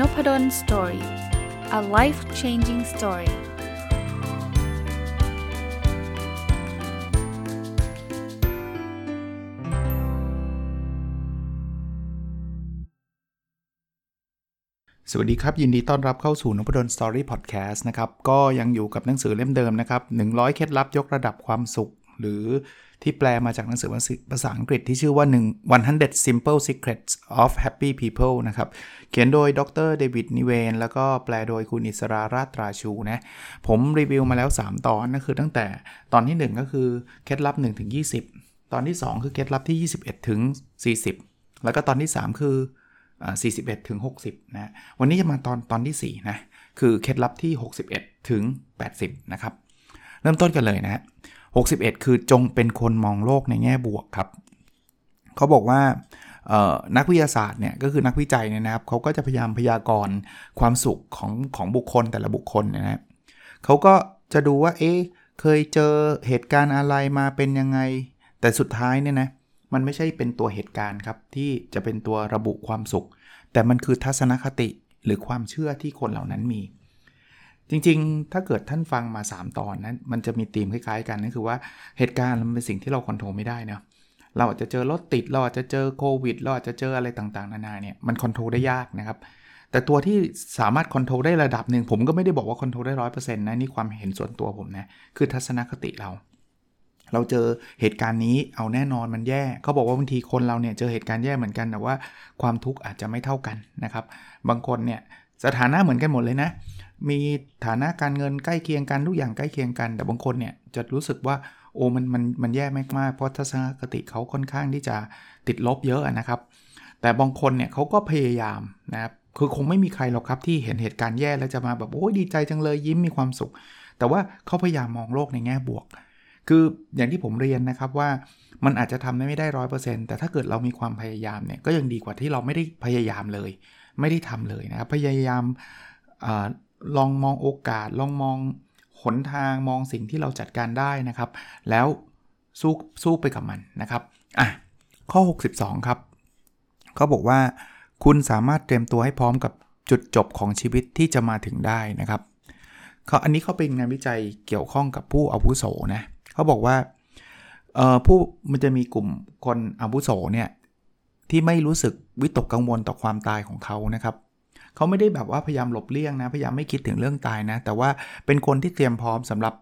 Nopadon Story. A life-changing story.สวัสดีครับยินดีต้อนรับเข้าสู่ Nopadon Story Podcast นะครับก็ยังอยู่กับหนังสือเล่มเดิมนะครับ100เคล็ดลับยกระดับความสุขหรือที่แปลมาจากหนังสือภาษาอังกฤษที่ชื่อว่า100 Simple Secrets of Happy People นะครับเขียนโดยดร.เดวิดนิเวนแล้วก็แปลโดยคุณอิสราราตราชูนะผมรีวิวมาแล้ว3ตอนนะคือตั้งแต่ตอนที่1ก็คือเคล็ดลับ1ถึง20ตอนที่2คือเคล็ดลับที่21ถึง40แล้วก็ตอนที่3คือ41ถึง60นะวันนี้จะมาตอนที่4นะคือเคล็ดลับที่61ถึง80นะครับเริ่มต้นกันเลยนะ61คือจงเป็นคนมองโลกในแง่บวกครับเขาบอกว่านักวิทยาศาสตร์เนี่ยก็คือนักวิจัยเนี่ยนะครับเขาก็จะพยายามพยากรณ์ความสุขของบุคคลแต่ละบุคคลนะฮะเขาก็จะดูว่าเอ๊ะเคยเจอเหตุการณ์อะไรมาเป็นยังไงแต่สุดท้ายเนี่ยนะมันไม่ใช่เป็นตัวเหตุการณ์ครับที่จะเป็นตัวระบุความสุขแต่มันคือทัศนคติหรือความเชื่อที่คนเหล่านั้นมีจริงๆถ้าเกิดท่านฟังมา3ตอนนะมันจะมีธีมคล้ายๆกันนั่นคือว่าเหตุการณ์มันเป็นสิ่งที่เราคอนโทรลไม่ได้นะเราอาจจะเจอรถติดเราอาจจะเจอโควิดเราอาจจะเจออะไรต่างๆนานาเนี่ยมันคอนโทรลได้ยากนะครับแต่ตัวที่สามารถคอนโทรลได้ระดับนึงผมก็ไม่ได้บอกว่าคอนโทรลได้ 100% นะนี่ความเห็นส่วนตัวผมนะคือทัศนคติเราเจอเหตุการณ์นี้เอาแน่นอนมันแย่เขาบอกว่าบางทีคนเราเนี่ยเจอเหตุการณ์แย่เหมือนกันแต่ว่าความทุกข์อาจจะไม่เท่ากันนะครับบางคนเนี่ยสถานะเหมือนกันหมดเลยนะมีฐานะการเงินใกล้เคียงกันทุกอย่างใกล้เคียงกันแต่บางคนเนี่ยจะรู้สึกว่าโอ้มันแย่มากๆเพราะทัศนคติเขาค่อนข้างที่จะติดลบเยอะนะครับแต่บางคนเนี่ยเขาก็พยายามนะครับคือคงไม่มีใครหรอกครับที่เห็นเหตุการณ์แย่แล้วจะมาแบบโอ้ยดีใจจังเลยยิ้มมีความสุขแต่ว่าเขาพยายามมองโลกในแง่บวกคืออย่างที่ผมเรียนนะครับว่ามันอาจจะทำได้ไม่ได้ 100% แต่ถ้าเกิดเรามีความพยายามเนี่ยก็ยังดีกว่าที่เราไม่ได้พยายามเลยไม่ได้ทำเลยนะครับพยายามลองมองโอกาสลองมองหนทางมองสิ่งที่เราจัดการได้นะครับแล้วสู้ไปกับมันนะครับอ่ะข้อ62ครับเขาบอกว่าคุณสามารถเตรียมตัวให้พร้อมกับจุดจบของชีวิตที่จะมาถึงได้นะครับอันนี้เขาเป็นงานวิจัยเกี่ยวข้องกับผู้อาวุโสนะเขาบอกว่ามันจะมีกลุ่มคนอาวุโสเนี่ยที่ไม่รู้สึกวิตกกังวลต่อความตายของเขานะครับเขาไม่ได้แบบว่าพยายามหลบเลี่ยงนะพยายามไม่คิดถึงเรื่องตายนะแต่ว่าเป็นคนที่เตรียมพร้อมสำหรับ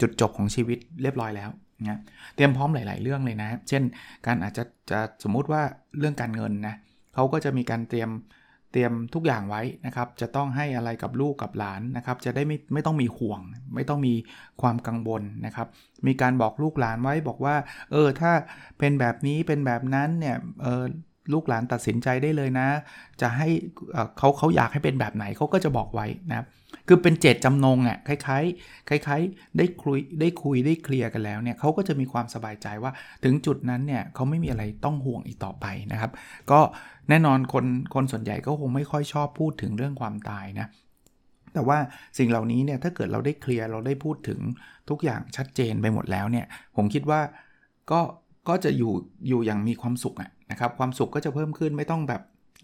จุดจบของชีวิตเรียบร้อยแล้วนะเตรียมพร้อมหลายๆเรื่องเลยนะเช่นการอาจจะสมมุติว่าเรื่องการเงินนะเขาก็จะมีการเตรียมทุกอย่างไว้นะครับจะต้องให้อะไรกับลูกกับหลานนะครับจะได้ไม่ต้องมีห่วงไม่ต้องมีความกังวลนะครับมีการบอกลูกหลานไว้บอกว่าถ้าเป็นแบบนี้เป็นแบบนั้นเนี่ยลูกหลานตัดสินใจได้เลยนะจะให้เขาอยากให้เป็นแบบไหนเขาก็จะบอกไว้นะครับคือเป็นเจตจำนงอ่ะคล้ายๆได้คุยได้เคลียร์กันแล้วเนี่ยเขาก็จะมีความสบายใจว่าถึงจุดนั้นเนี่ยเขาไม่มีอะไรต้องห่วงอีกต่อไปนะครับก็แน่นอนคนส่วนใหญ่ก็คงไม่ค่อยชอบพูดถึงเรื่องความตายนะแต่ว่าสิ่งเหล่านี้เนี่ยถ้าเกิดเราได้เคลียร์เราได้พูดถึงทุกอย่างชัดเจนไปหมดแล้วเนี่ยผมคิดว่าก็จะอยู่อย่างมีความสุขอ่ะนะครับความสุขก็จะเพิ่มขึ้นไม่ต้องแบบ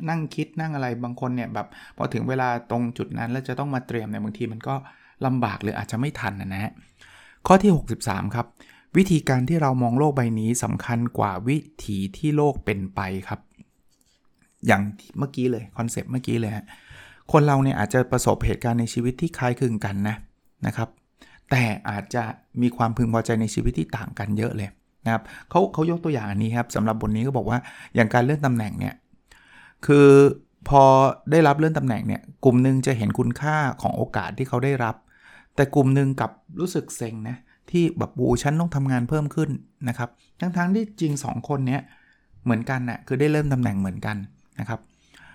นั่งคิดนั่งอะไรบางคนเนี่ยแบบพอถึงเวลาตรงจุดนั้นแล้วจะต้องมาเตรียมในบางทีมันก็ลำบากหรืออาจจะไม่ทันนะฮะข้อที่63ครับวิธีการที่เรามองโลกใบนี้สำคัญกว่าวิถีที่โลกเป็นไปครับอย่างเมื่อกี้เลยคอนเซปต์เมื่อกี้เลยฮะคนเราเนี่ยอาจจะประสบเหตุการณ์ในชีวิตที่คล้ายคลึงกันนะครับแต่อาจจะมีความพึงพอใจในชีวิตที่ต่างกันเยอะเลยนะครับเขายกตัวอย่างอันนี้ครับสำหรับบทนี้ก็บอกว่าอย่างการเลื่อนตำแหน่งเนี่ยคือพอได้รับเลื่อนตำแหน่งเนี่ยกลุ่มนึงจะเห็นคุณค่าของโอกาสที่เขาได้รับแต่กลุ่มนึงกลับรู้สึกเซ็งนะที่แบบบูฉันต้องทำงานเพิ่มขึ้นนะครับทั้งที่จริง2คนเนี้ยเหมือนกันนะคือได้เลื่อนตำแหน่งเหมือนกันนะครับ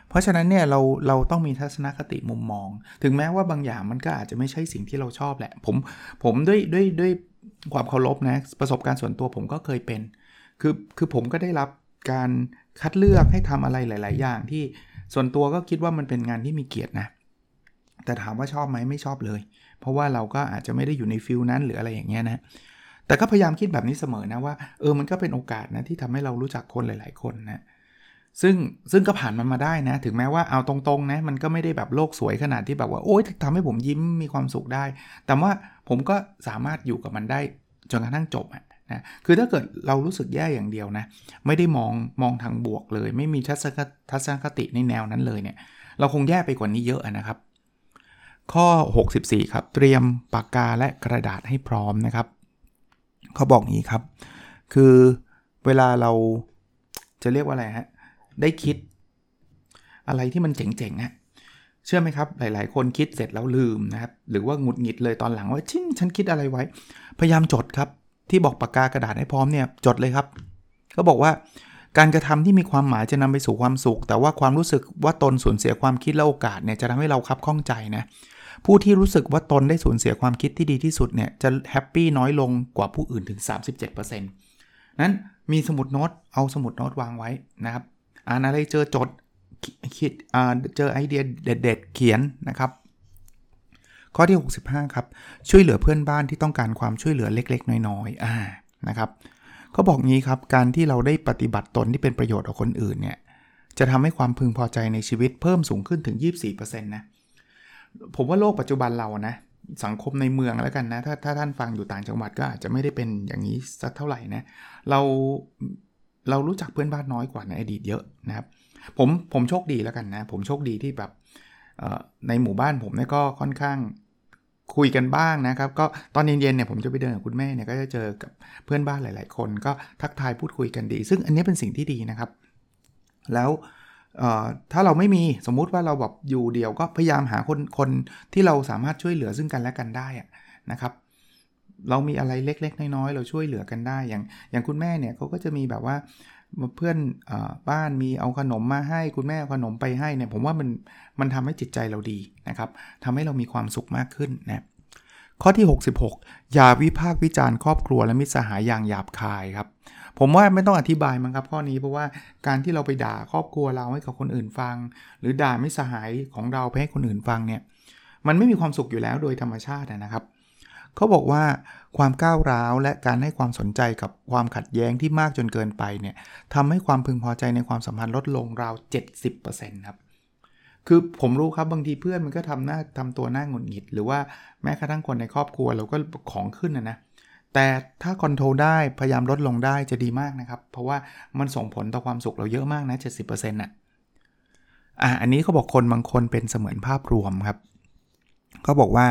เพราะฉะนั้นเนี่ยเราต้องมีทัศนคติมุมมองถึงแม้ว่าบางอย่างมันก็อาจจะไม่ใช่สิ่งที่เราชอบแหละผมด้วยความเคารพนะประสบการณ์ส่วนตัวผมก็เคยเป็นคือผมก็ได้รับการคัดเลือกให้ทำอะไรหลายๆอย่างที่ส่วนตัวก็คิดว่ามันเป็นงานที่มีเกียรตินะแต่ถามว่าชอบไหมไม่ชอบเลยเพราะว่าเราก็อาจจะไม่ได้อยู่ในฟิลนั้นหรืออะไรอย่างเงี้ยนะแต่ก็พยายามคิดแบบนี้เสมอนะว่ามันก็เป็นโอกาสนะที่ทำให้เรารู้จักคนหลายๆคนนะ ซึ่งก็ผ่านมันมาได้นะถึงแม้ว่าเอาตรงๆนะมันก็ไม่ได้แบบโลกสวยขนาดที่แบบว่าโอ๊ยทำให้ผมยิ้มมีความสุขได้แต่ว่าผมก็สามารถอยู่กับมันได้จนกระทั่งจบนะคือถ้าเกิดเรารู้สึกแย่อย่างเดียวนะไม่ได้มองทางบวกเลยไม่มีทัศนคติในแนวนั้นเลยเนี่ยเราคงแย่ไปกว่านี้เยอะนะครับข้อ64ครับเตรียมปากกาและกระดาษให้พร้อมนะครับเขาบอกงี้ครับคือเวลาเราจะเรียกว่าอะไรฮะได้คิดอะไรที่มันเจ๋งๆฮะเชื่อไหมครับหลายๆคนคิดเสร็จแล้วลืมนะครับหรือว่าหงุดหงิดเลยตอนหลังว่าฉันคิดอะไรไว้พยายามจดครับที่บอกปากกากระดาษให้พร้อมเนี่ยจดเลยครับเขาบอกว่าการกระทำที่มีความหมายจะนำไปสู่ความสุขแต่ว่าความรู้สึกว่าตนสูญเสียความคิดและโอกาสเนี่ยจะทำให้เราคับข้องใจนะผู้ที่รู้สึกว่าตนได้สูญเสียความคิดที่ดีที่สุดเนี่ยจะแฮปปี้น้อยลงกว่าผู้อื่นถึง 37% นั้นมีสมุดโน้ตเอาสมุดโน้ตวางไว้นะครับอ่านอะไรเจอจดคิดเจอไอเดียเด็ดๆเขียนนะครับข้อที่65ครับช่วยเหลือเพื่อนบ้านที่ต้องการความช่วยเหลือเล็กๆน้อยๆนะครับเขาบอกงี้ครับการที่เราได้ปฏิบัติตนที่เป็นประโยชน์ต่อคนอื่นเนี่ยจะทำให้ความพึงพอใจในชีวิตเพิ่มสูงขึ้นถึง 24% นะผมว่าโลกปัจจุบันเรานะสังคมในเมืองแล้วกันนะถ้าท่านฟังอยู่ต่างจังหวัดก็อาจจะไม่ได้เป็นอย่างนี้สักเท่าไหร่นะเรารู้จักเพื่อนบ้านน้อยกว่าในอดีตเยอะนะครับผมโชคดีแล้วกันนะผมโชคดีที่แบบในหมู่บ้านผมเนี่ยก็ค่อนข้างคุยกันบ้างนะครับก็ตอนเย็นๆเนี่ยผมจะไปเดินกับคุณแม่เนี่ยก็จะเจอกับเพื่อนบ้านหลายๆคนก็ทักทายพูดคุยกันดีซึ่งอันนี้เป็นสิ่งที่ดีนะครับแล้วถ้าเราไม่มีสมมุติว่าเราแบบอยู่เดียวก็พยายามหาคนที่เราสามารถช่วยเหลือซึ่งกันและกันได้นะครับเรามีอะไรเล็กๆน้อยๆเราช่วยเหลือกันได้อย่างคุณแม่เนี่ยเขาก็จะมีแบบว่าเพื่อนบ้านมีเอาขนมมาให้คุณแม่เอาขนมไปให้เนี่ยผมว่ามันทำให้จิตใจเราดีนะครับทำให้เรามีความสุขมากขึ้นนะข้อที่66อย่าวิพากษ์วิจารณ์ครอบครัวและมิตรสหายอย่างหยาบคายครับผมว่าไม่ต้องอธิบายมั้งครับข้อนี้เพราะว่าการที่เราไปด่าครอบครัวเราให้กับคนอื่นฟังหรือด่ามิตรสหายของเราไปให้คนอื่นฟังเนี่ยมันไม่มีความสุขอยู่แล้วโดยธรรมชาตินะครับเขาบอกว่าความก้าวร้าวและการให้ความสนใจกับความขัดแย้งที่มากจนเกินไปเนี่ยทำให้ความพึงพอใจในความสัมพันธ์ลดลงราว 70% ครับคือผมรู้ครับบางทีเพื่อนมันก็ทำตัวหน้าหงุดหงิดหรือว่าแม้กระทั่งคนในครอบครัวเราก็ของขึ้นนะแต่ถ้าคอนโทรลได้พยายามลดลงได้จะดีมากนะครับเพราะว่ามันส่งผลต่อความสุขเราเยอะมากนะ 70% อันนี้เขาบอกคนบางคนเป็นเสมือนภาพรวมครับเขาบอกว่า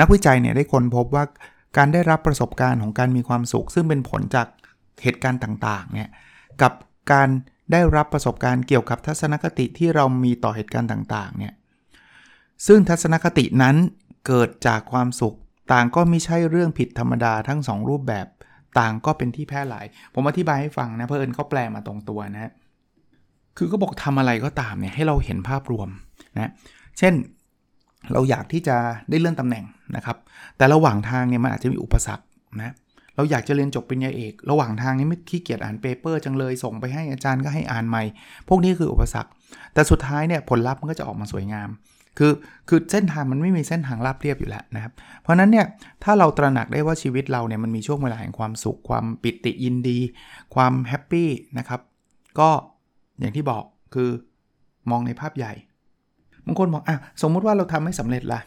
นักวิจัยเนี่ยได้ค้นพบว่าการได้รับประสบการณ์ของการมีความสุขซึ่งเป็นผลจากเหตุการณ์ต่างๆเนี่ยกับการได้รับประสบการณ์เกี่ยวกับทัศนคติที่เรามีต่อเหตุการณ์ต่างๆเนี่ยซึ่งทัศนคตินั้นเกิดจากความสุขต่างก็ไม่ใช่เรื่องผิดธรรมดาทั้งสองรูปแบบต่างก็เป็นที่แพร่หลายผมอธิบายให้ฟังนะเพื่อนเขาแปลมาตรงตัวนะคือก็บอกทำอะไรก็ตามเนี่ยให้เราเห็นภาพรวมนะเช่นเราอยากที่จะได้เลื่อนตำแหน่งนะครับแต่ระหว่างทางเนี่ยมันอาจจะมีอุปสรรคนะเราอยากจะเรียนจบปริญญาเอกระหว่างทางนี้ไม่ขี้เกียจอ่านเปเปอร์จังเลยส่งไปให้อาจารย์ก็ให้อ่านใหม่พวกนี้คืออุปสรรคแต่สุดท้ายเนี่ยผลลัพธ์มันก็จะออกมาสวยงามคือเส้นทางมันไม่มีเส้นทางราบเรียบอยู่แล้วนะครับเพราะนั้นเนี่ยถ้าเราตระหนักได้ว่าชีวิตเราเนี่ยมันมีช่วงเวลาแห่งความสุขความปิติยินดีความแฮปปี้นะครับก็อย่างที่บอกคือมองในภาพใหญ่บางคนบอกอ่ะสมมุติว่าเราทำไม่สำเร็จล่ะ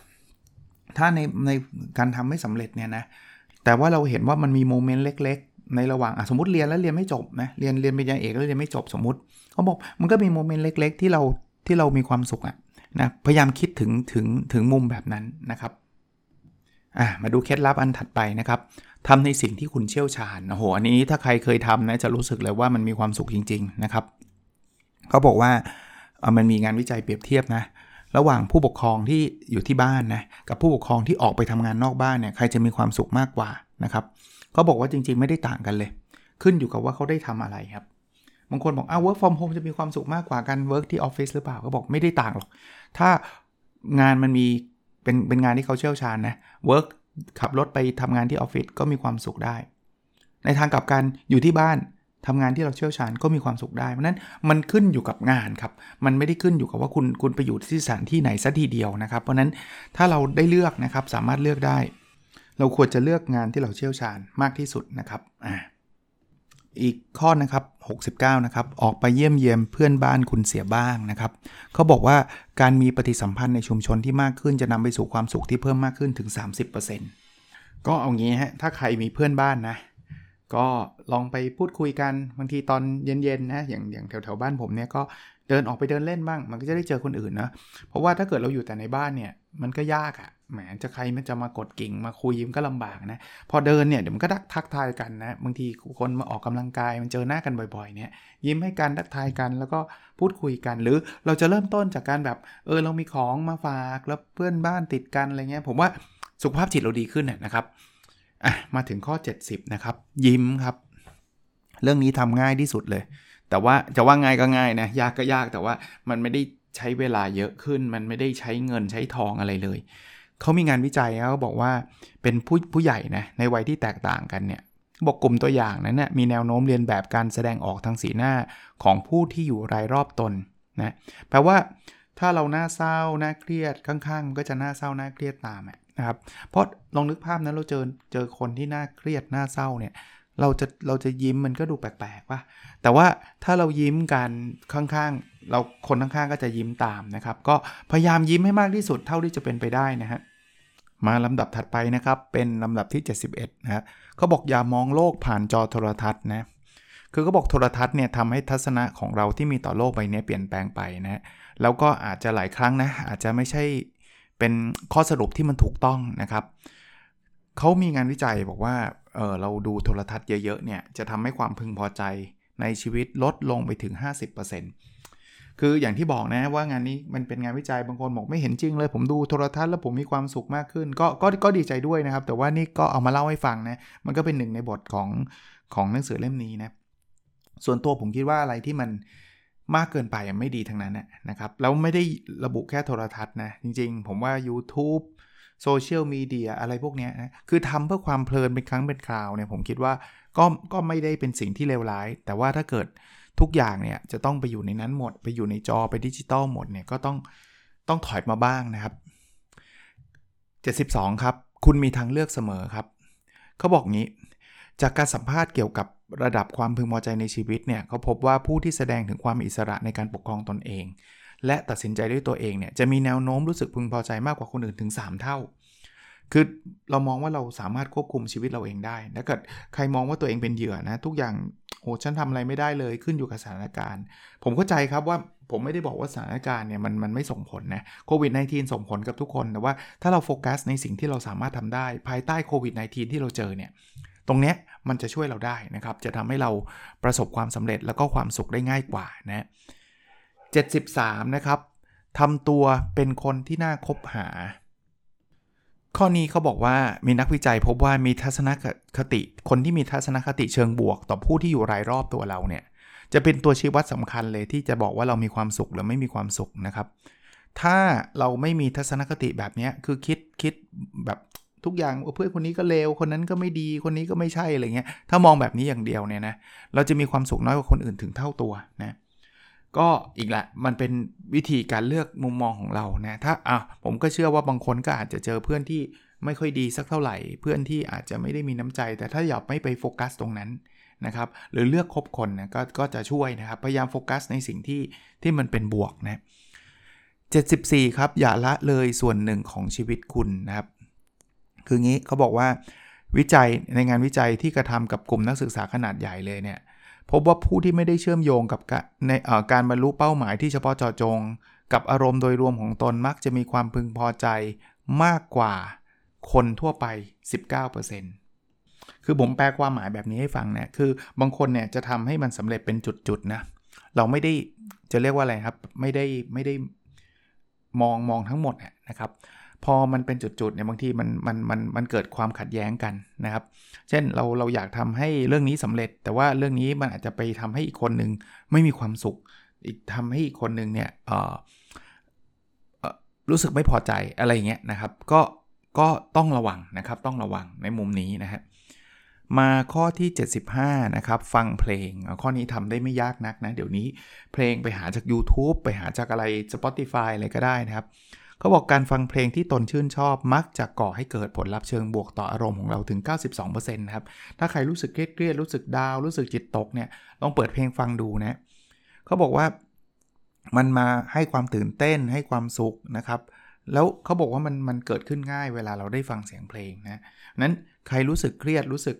ถ้าในการทำไม่สำเร็จเนี่ยนะแต่ว่าเราเห็นว่ามันมีโมเมนต์เล็กๆในระหว่างสมมติเรียนแล้วเรียนไม่จบนะเรียนปริญญาเอกแล้วเรียนไม่จบสมมติเขาบอกมันก็มีโมเมนต์เล็กๆที่เรามีความสุขอะนะพยายามคิดถึงมุมแบบนั้นนะครับมาดูเคล็ดลับอันถัดไปนะครับทำในสิ่งที่คุณเชี่ยวชาญโอ้โหอันนี้ถ้าใครเคยทำนะจะรู้สึกเลยว่ามันมีความสุขจริงๆนะครับเขาบอกว่ามันมีงานวิจัยเปรียบเทียบนะระหว่างผู้ปกครองที่อยู่ที่บ้านนะกับผู้ปกครองที่ออกไปทำงานนอกบ้านเนี่ยใครจะมีความสุขมากกว่านะครับเขาบอกว่าจริงๆไม่ได้ต่างกันเลยขึ้นอยู่กับว่าเขาได้ทำอะไรครับบางคนบอกwork from home จะมีความสุขมากกว่ากัน work ที่ออฟฟิศหรือเปล่าก็บอกไม่ได้ต่างหรอกถ้างานมันมีเป็นงานที่เขาเชี่ยวชาญนะ work ขับรถไปทำงานที่ออฟฟิศก็มีความสุขได้ในทางกลับกันอยู่ที่บ้านทำงานที่เราเชี่ยวชาญก็มีความสุขได้เพราะนั้นมันขึ้นอยู่กับงานครับมันไม่ได้ขึ้นอยู่กับว่าคุณไปอยู่ที่สถานที่ไหนซะทีเดียวนะครับเพราะนั้นถ้าเราได้เลือกนะครับสามารถเลือกได้เราควรจะเลือกงานที่เราเชี่ยวชาญมากที่สุดนะครับ อีกข้อนะครับ69นะครับออกไปเยี่ยมเยียมเพื่อนบ้านคุณเสียบ้างนะครับเขาบอกว่าการมีปฏิสัมพันธ์ในชุมชนที่มากขึ้นจะนำไปสู่ความสุขที่เพิ่มมากขึ้นถึง 30% ก็เอางี้ฮะถ้าใครมีเพื่อนบ้านนะก็ลองไปพูดคุยกันบางทีตอนเย็นๆนะอย่างแถวๆบ้านผมเนี่ยก็เดินออกไปเดินเล่นบ้างมันก็จะได้เจอคนอื่นนะเพราะว่าถ้าเกิดเราอยู่แต่ในบ้านเนี่ยมันก็ยากอ่ะแหมจะใครมันจะมากดกิ่งมาคุยยิ้มก็ลำบากนะพอเดินเนี่ยเดี๋ยวมันก็ทักทายกันนะบางทีคนมาออกกำลังกายมันเจอหน้ากันบ่อยๆเนี่ยยิ้มให้กันทักทายกันแล้วก็พูดคุยกันหรือเราจะเริ่มต้นจากการแบบเรามีของมาฝากแล้วเพื่อนบ้านติดกันอะไรเงี้ยผมว่าสุขภาพจิตเราดีขึ้นนะครับมาถึงข้อ70นะครับยิ้มครับเรื่องนี้ทำง่ายที่สุดเลยแต่ว่าจะว่าง่ายก็ง่ายนะยากก็ยากแต่ว่ามันไม่ได้ใช้เวลาเยอะขึ้นมันไม่ได้ใช้เงินใช้ทองอะไรเลยเขามีงานวิจัยเขาบอกว่าเป็นผู้ใหญ่นะในวัยที่แตกต่างกันเนี่ยบอกกลุ่มตัวอย่างนั้นนะมีแนวโน้มเรียนแบบการแสดงออกทางสีหน้าของผู้ที่อยู่รายรอบตนนะแปลว่าถ้าเราหน้าเศร้าหน้าเครียดข้างๆมันก็จะหน้าเศร้าหน้าเครียดตามนะครับเพราะลองนึกภาพนะเราเจอคนที่หน้าเครียดหน้าเศร้าเนี่ยเราจะยิ้มมันก็ดูแปลกๆว่ะแต่ว่าถ้าเรายิ้มกันข้างๆเราคนข้างๆก็จะยิ้มตามนะครับก็พยายามยิ้มให้มากที่สุดเท่าที่จะเป็นไปได้นะฮะมาลำดับถัดไปนะครับเป็นลำดับที่71นะฮะเขาบอกอย่ามองโลกผ่านจอโทรทัศน์นะคือเขาบอกโทรทัศน์เนี่ยทำให้ทัศนะของเราที่มีต่อโลกใบนี้เปลี่ยนแปลงไปนะแล้วก็อาจจะหลายครั้งนะอาจจะไม่ใช่เป็นข้อสรุปที่มันถูกต้องนะครับเขามีงานวิจัยบอกว่าเราดูโทรทัศน์เยอะๆเนี่ยจะทำให้ความพึงพอใจในชีวิตลดลงไปถึง 50% คืออย่างที่บอกนะว่างานนี้มันเป็นงานวิจัยบางคนบอกไม่เห็นจริงเลยผมดูโทรทัศน์แล้วผมมีความสุขมากขึ้นก็ดีใจด้วยนะครับแต่ว่านี่ก็เอามาเล่าให้ฟังนะมันก็เป็นหนึ่งในบทของหนังสือเล่มนี้นะส่วนตัวผมคิดว่าอะไรที่มันมากเกินไปไม่ดีทั้งนั้นนะครับแล้วไม่ได้ระบุแค่โทรทัศน์นะจริงๆผมว่า YouTube โซเชียลมีเดียอะไรพวกนี้นะคือทำเพื่อความเพลินเป็นครั้งเป็นคราวเนี่ยผมคิดว่าก็ไม่ได้เป็นสิ่งที่เลวร้ายแต่ว่าถ้าเกิดทุกอย่างเนี่ยจะต้องไปอยู่ในนั้นหมดไปอยู่ในจอไปดิจิตอลหมดเนี่ยก็ต้องถอยมาบ้างนะครับ72ครับคุณมีทางเลือกเสมอครับเขาบอกงี้จากการสัมภาษณ์เกี่ยวกับระดับความพึงพอใจในชีวิตเนี่ยเขาพบว่าผู้ที่แสดงถึงความอิสระในการปกครองตนเองและตัดสินใจด้วยตัวเองเนี่ยจะมีแนวโน้มรู้สึกพึงพอใจมากกว่าคนอื่นถึง3เท่าคือเรามองว่าเราสามารถควบคุมชีวิตเราเองได้ถ้าเกิดใครมองว่าตัวเองเป็นเหยื่อนะทุกอย่างโอ้ฉันทำอะไรไม่ได้เลยขึ้นอยู่กับสถานการณ์ผมเข้าใจครับว่าผมไม่ได้บอกว่าสถานการณ์เนี่ยมันไม่ส่งผลนะโควิด-19 ส่งผลกับทุกคนแต่ว่าถ้าเราโฟกัสในสิ่งที่เราสามารถทำได้ภายใต้โควิด-19 ที่เราเจอเนี่ยตรงเนี้ยมันจะช่วยเราได้นะครับจะทำให้เราประสบความสำเร็จแล้วก็ความสุขได้ง่ายกว่านะ73นะครับทำตัวเป็นคนที่น่าคบหาข้อนี้เขาบอกว่ามีนักวิจัยพบว่ามีทัศนคติคนที่มีทัศนคติเชิงบวกต่อผู้ที่อยู่รายรอบตัวเราเนี่ยจะเป็นตัวชี้วัดสำคัญเลยที่จะบอกว่าเรามีความสุขหรือไม่มีความสุขนะครับถ้าเราไม่มีทัศนคติแบบนี้คือคิดแบบทุกอย่างเพื่อนคนนี้ก็เลวคนนั้นก็ไม่ดีคนนี้ก็ไม่ใช่อะไรเงี้ยถ้ามองแบบนี้อย่างเดียวเนี่ยนะเราจะมีความสุขน้อยกว่าคนอื่นถึงเท่าตัวนะก็อีกละมันเป็นวิธีการเลือกมุมมองของเรานะถ้าผมก็เชื่อว่าบางคนก็อาจจะเจอเพื่อนที่ไม่ค่อยดีสักเท่าไหร่เพื่อนที่อาจจะไม่ได้มีน้ำใจแต่ถ้าอย่าไม่ไปโฟกัสตรงนั้นนะครับหรือเลือกคบคนนะก็จะช่วยนะครับพยายามโฟกัสในสิ่งที่มันเป็นบวกนะ74ครับอย่าละเลยส่วนหนึ่งของชีวิตคุณนะครับคืองี้เขาบอกว่าวิจัยในงานวิจัยที่กระทำกับกลุ่มนักศึกษาขนาดใหญ่เลยเนี่ยพบว่าผู้ที่ไม่ได้เชื่อมโยงกับการบรรลุเป้าหมายที่เฉพาะเจาะจงกับอารมณ์โดยรวมของตนมักจะมีความพึงพอใจมากกว่าคนทั่วไป 19% คือผมแปลความหมายแบบนี้ให้ฟังนะคือบางคนเนี่ยจะทำให้มันสำเร็จเป็นจุดๆนะเราไม่ได้จะเรียกว่าอะไรครับไม่ได้มองทั้งหมดนะครับพอมันเป็นจุดๆเนี่ยบางทีมันเกิดความขัดแย้งกันนะครับเช่นเราอยากทำให้เรื่องนี้สำเร็จแต่ว่าเรื่องนี้มันอาจจะไปทำให้อีกคนนึงไม่มีความสุขอีกทำให้อีกคนนึงเนี่ยรู้สึกไม่พอใจอะไรเงี้ยนะครับก็ต้องระวังนะครับต้องระวังในมุมนี้นะฮะมาข้อที่75นะครับฟังเพลงข้อนี้ทำได้ไม่ยากนักนะเดี๋ยวนี้เพลงไปหาจาก YouTube ไปหาจากอะไร Spotify อะไรก็ได้นะครับ เขาบอกการฟังเพลงที่ตนชื่นชอบมักจะก่อให้เกิดผลลัพธ์เชิงบวกต่ออารมณ์ของเราถึง 92% นะครับถ้าใครรู้สึกเครียดรู้สึกดาวรู้สึกจิตตกเนี่ยลองเปิดเพลงฟังดูนะเขาบอกว่ามันมาให้ความตื่นเต้นให้ความสุขนะครับแล้วเขาบอกว่ามันเกิดขึ้นง่ายเวลาเราได้ฟังเสียงเพลงนะนั้นใครรู้สึกเครียดรู้สึก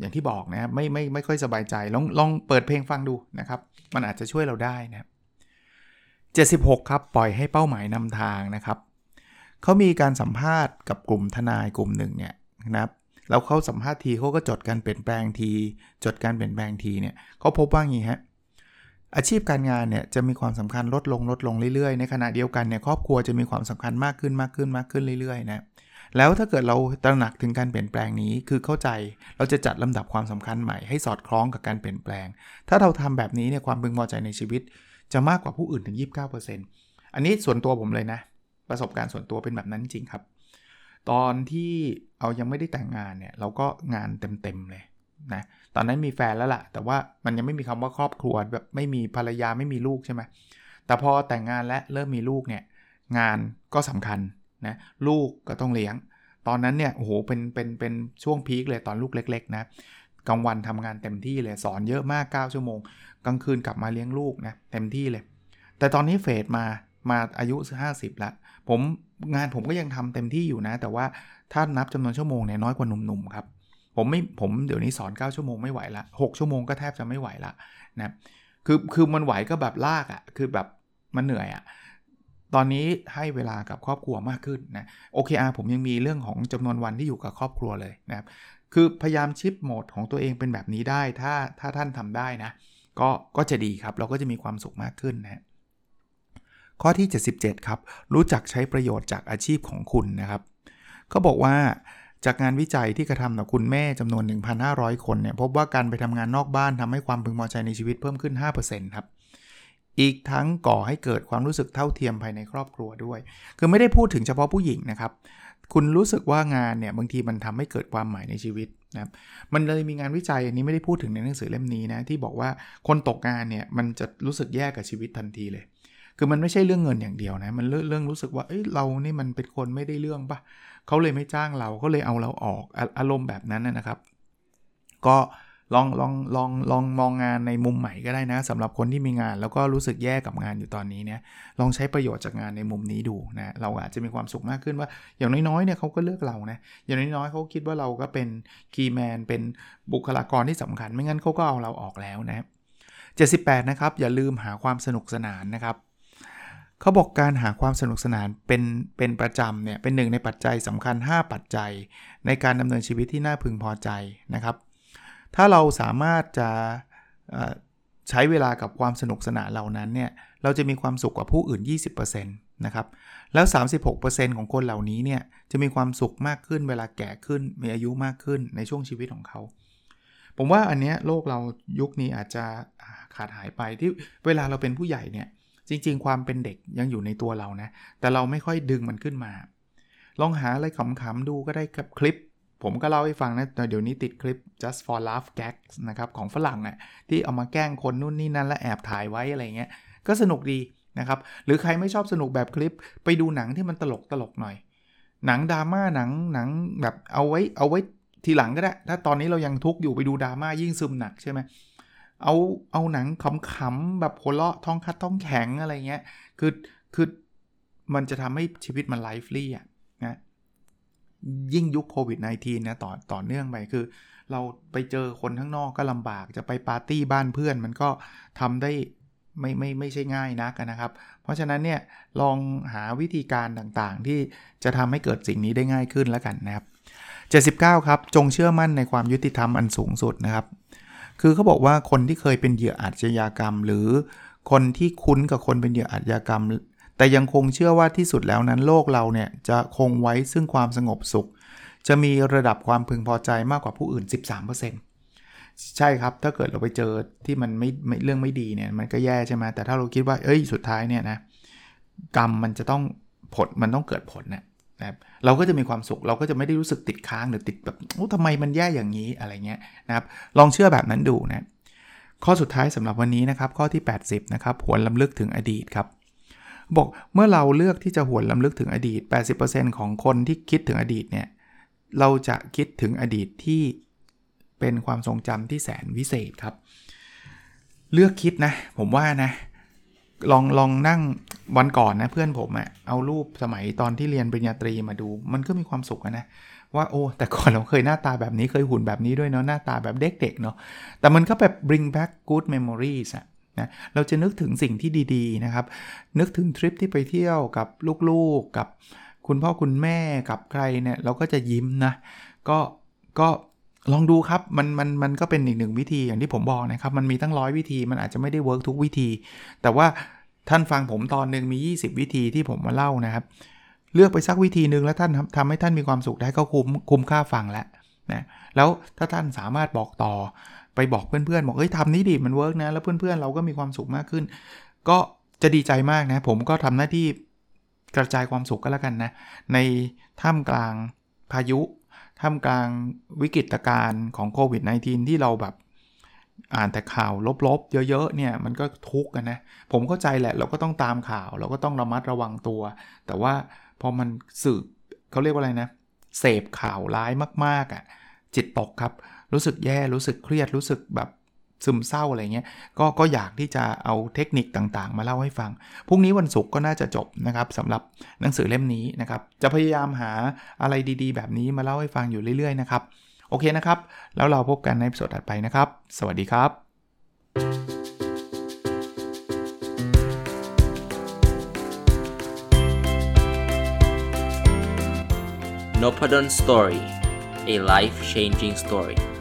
อย่างที่บอกนะไม่ค่อยสบายใจลองเปิดเพลงฟังดูนะครับมันอาจจะช่วยเราได้นะ76ครับปล่อยให้เป้าหมายนำทางนะครับเขามีการสัมภาษณ์กับกลุ่มทนายกลุ่มหนึ่งเนี่ยนะครับแล้วเขาสัมภาษณ์ทีเขาก็จดการเปลี่ยนแปลงทีเนี่ยเขาพบว่าอย่างนี้ฮะอาชีพการงานเนี่ยจะมีความสำคัญลดลงเรื่อยๆในขณะเดียวกันเนี่ยครอบครัวจะมีความสำคัญมากขึ้นเรื่อยๆนะแล้วถ้าเกิดเราตระหนักถึงการเปลี่ยนแปลงนี้คือเข้าใจเราจะจัดลำดับความสำคัญใหม่ให้สอดคล้องกับการเปลี่ยนแปลงถ้าเราทำแบบนี้เนี่ยความพึงพอใจในชีวิตจะมากกว่าผู้อื่นถึง 29% อันนี้ส่วนตัวผมเลยนะประสบการณ์ส่วนตัวเป็นแบบนั้นจริงครับตอนที่เอายังไม่ได้แต่งงานเนี่ยเราก็งานเต็มเลยนะตอนนั้นมีแฟนแล้วล่ะแต่ว่ามันยังไม่มีคำว่าครอบครัวแบบไม่มีภรรยาไม่มีลูกใช่ไหมแต่พอแต่งงานและเริ่มมีลูกเนี่ยงานก็สำคัญนะลูกก็ต้องเลี้ยงตอนนั้นเนี่ยโอ้โหเป็นช่วงพีคเลยตอนลูกเล็กๆนะกลางวันทำงานเต็มที่เลยสอนเยอะมาก9ชั่วโมงกลางคืนกลับมาเลี้ยงลูกนะเต็มที่เลยแต่ตอนนี้เฟสมาอายุ50ละผมก็ยังทำเต็มที่อยู่นะแต่ว่าถ้านับจำนวนชั่วโมงเนี่ยน้อยกว่าหนุ่มๆครับผมเดี๋ยวนี้สอน9ชั่วโมงไม่ไหวละ6ชั่วโมงก็แทบจะไม่ไหวละนะคือมันไหวก็แบบลากอ่ะคือแบบมันเหนื่อยอ่ะตอนนี้ให้เวลากับครอบครัวมากขึ้นนะ OKR ผมยังมีเรื่องของจำนวนวันที่อยู่กับครอบครัวเลยนะครับคือพยายามชิปโหมดของตัวเองเป็นแบบนี้ได้ถ้าท่านทำได้นะก็จะดีครับเราก็จะมีความสุขมากขึ้นนะข้อที่77ครับรู้จักใช้ประโยชน์จากอาชีพของคุณนะครับเขาบอกว่าจากงานวิจัยที่กระทำต่อคุณแม่จำนวน 1,500 คนเนี่ยพบว่าการไปทำงานนอกบ้านทำให้ความพึงพอใจในชีวิตเพิ่มขึ้น 5% ครับอีกทั้งก่อให้เกิดความรู้สึกเท่าเทียมภายในครอบครัวด้วยคือไม่ได้พูดถึงเฉพาะผู้หญิงนะครับคุณรู้สึกว่างานเนี่ยบางทีมันทำให้เกิดความหมายในชีวิตนะครับมันเลยมีงานวิจัยอันนี้ไม่ได้พูดถึงในหนังสือเล่มนี้นะที่บอกว่าคนตกงานเนี่ยมันจะรู้สึกแย่กับชีวิตทันทีเลยคือมันไม่ใช่เรื่องเงินอย่างเดียวนะมันเรื่องรู้สึกว่าเอ้ยเรานี่มันเป็นคนไม่ได้เรื่องป่ะเขาเลยไม่จ้างเราเขาเลยเอาเราออกอารมณ์แบบนั้นนะครับก็ลองมองงานในมุมใหม่ก็ได้นะสำหรับคนที่มีงานแล้วก็รู้สึกแย่กับงานอยู่ตอนนี้เนี่ยลองใช้ประโยชน์จากงานในมุมนี้ดูนะเราอาจจะมีความสุขมากขึ้นว่าอย่างน้อยๆเนี่ยเขาก็เลือกเรานะอย่างน้อยๆเขาคิดว่าเราก็เป็นคีย์แมนเป็นบุคลากรที่สำคัญไม่งั้นเขาก็เอาเราออกแล้วนะ78นะครับอย่าลืมหาความสนุกสนานนะครับเขาบอกการหาความสนุกสนานเป็นประจำเนี่ยเป็นหนึ่งในปัจจัยสำคัญ5ปัจจัยในการดำเนินชีวิตที่น่าพึงพอใจนะครับถ้าเราสามารถจะใช้เวลากับความสนุกสนานเหล่านั้นเนี่ยเราจะมีความสุขกว่าผู้อื่น 20% นะครับแล้ว 36% ของคนเหล่านี้เนี่ยจะมีความสุขมากขึ้นเวลาแก่ขึ้นมีอายุมากขึ้นในช่วงชีวิตของเขาผมว่าอันเนี้ยโลกเรายุคนี้อาจจะขาดหายไปที่เวลาเราเป็นผู้ใหญ่เนี่ยจริงๆความเป็นเด็กยังอยู่ในตัวเรานะแต่เราไม่ค่อยดึงมันขึ้นมาลองหาอะไรขำๆดูก็ได้กับคลิปผมก็เล่าให้ฟังนะเดี๋ยวนี้ติดคลิป just for laugh gags นะครับของฝรั่งเนี่ยที่เอามาแกล้งคนนู่นนี่นั่นและแอบถ่ายไว้อะไรเงี้ยก็สนุกดีนะครับหรือใครไม่ชอบสนุกแบบคลิปไปดูหนังที่มันตลกหน่อยหนังดราม่าหนังแบบเอาไว้ทีหลังก็ได้ถ้าตอนนี้เรายังทุกข์อยู่ไปดูดราม่ายิ่งซึมหนักใช่ไหมเอาหนังขำๆแบบหัวเราะท้องคัดท้องแข็งอะไรเงี้ยคือมันจะทำให้ชีวิตมันไลฟ์ลี่อ่ะนะยิ่งยุคโควิด -19 นะต่อเนื่องไปคือเราไปเจอคนข้างนอกก็ลำบากจะไปปาร์ตี้บ้านเพื่อนมันก็ทำได้ไม่ใช่ง่ายนักนะครับเพราะฉะนั้นเนี่ยลองหาวิธีการต่างๆที่จะทำให้เกิดสิ่งนี้ได้ง่ายขึ้นแล้วกันนะครับ79ครับจงเชื่อมั่นในความยุติธรรมอันสูงสุดนะครับคือเขาบอกว่าคนที่เคยเป็นเหยื่ออาชญากรรมหรือคนที่คุ้นกับคนเป็นเหยื่ออาชญากรรมแต่ยังคงเชื่อว่าที่สุดแล้วนั้นโลกเราเนี่ยจะคงไว้ซึ่งความสงบสุขจะมีระดับความพึงพอใจมากกว่าผู้อื่น 13% ใช่ครับถ้าเกิดเราไปเจอที่มันไม่เรื่องไม่ดีเนี่ยมันก็แย่ใช่ไหมแต่ถ้าเราคิดว่าเอ้ยสุดท้ายเนี่ยนะกรรมมันจะต้องผลมันต้องเกิดผลนะครับเราก็จะมีความสุขเราก็จะไม่ได้รู้สึกติดค้างหรือติดแบบโอ้ทำไมมันแย่อย่างนี้อะไรเงี้ยนะครับลองเชื่อแบบนั้นดูนะข้อสุดท้ายสำหรับวันนี้นะครับข้อที่80นะครับควรรำลึกถึงอดีตครับ บอกเมื่อเราเลือกที่จะหวนรำลึกถึงอดีต 80% ของคนที่คิดถึงอดีตเนี่ยเราจะคิดถึงอดีตที่เป็นความทรงจำที่แสนวิเศษครับเลือกคิดนะผมว่านะลองนั่งวันก่อนนะเพื่อนผมอ่ะเอารูปสมัยตอนที่เรียนปริญญาตรีมาดูมันก็มีความสุขนะว่าโอ้แต่ก่อนเราเคยหน้าตาแบบนี้เคยหุ่นแบบนี้ด้วยเนาะหน้าตาแบบเด็กๆเนาะแต่มันก็แบบ bring back good memories อ่ะนะเราจะนึกถึงสิ่งที่ดีๆนะครับนึกถึงทริปที่ไปเที่ยวกับลูกๆกับคุณพ่อคุณแม่กับใครเนี่ยเราก็จะยิ้มนะก็ลองดูครับมันก็เป็นอีกหนึ่งวิธีอย่างที่ผมบอกนะครับมันมีตั้ง100วิธีมันอาจจะไม่ได้เวิร์กทุกวิธีแต่ว่าท่านฟังผมตอนนึงมี20วิธีที่ผมมาเล่านะครับเลือกไปสักวิธีนึงแล้วท่านทำให้ท่านมีความสุขได้ก็คุ้มค่าฟังแล้วนะแล้วถ้าท่านสามารถบอกต่อไปบอกเพื่อนๆบอกเอ้ยทำนี้ดีมันเวิร์กนะแล้วเพื่อนๆเราก็มีความสุขมากขึ้นก็จะดีใจมากนะผมก็ทำหน้าที่กระจายความสุขก็แล้วกันนะในท่ามกลางพายุท่ามกลางวิกฤตการณ์ของโควิด -19 ที่เราแบบอ่านแต่ข่าวลบๆเยอะๆเนี่ยมันก็ทุกข์นะผมเข้าใจแหละเราก็ต้องตามข่าวเราก็ต้องระมัดระวังตัวแต่ว่าพอมันสื่อเขาเรียกว่าอะไรนะเสพข่าวร้ายมากๆอ่ะจิตตกครับรู้สึกแย่รู้สึกเครียดรู้สึกแบบซึมเศร้าอะไรเงี้ยก็อยากที่จะเอาเทคนิคต่างๆมาเล่าให้ฟังพรุ่งนี้วันศุกร์ก็น่าจะจบนะครับสำหรับหนังสือเล่มนี้นะครับจะพยายามหาอะไรดีๆแบบนี้มาเล่าให้ฟังอยู่เรื่อยๆนะครับโอเคนะครับแล้วเราพบกันในตอนถัดไปนะครับสวัสดีครับ Nopadon Story A Life Changing Story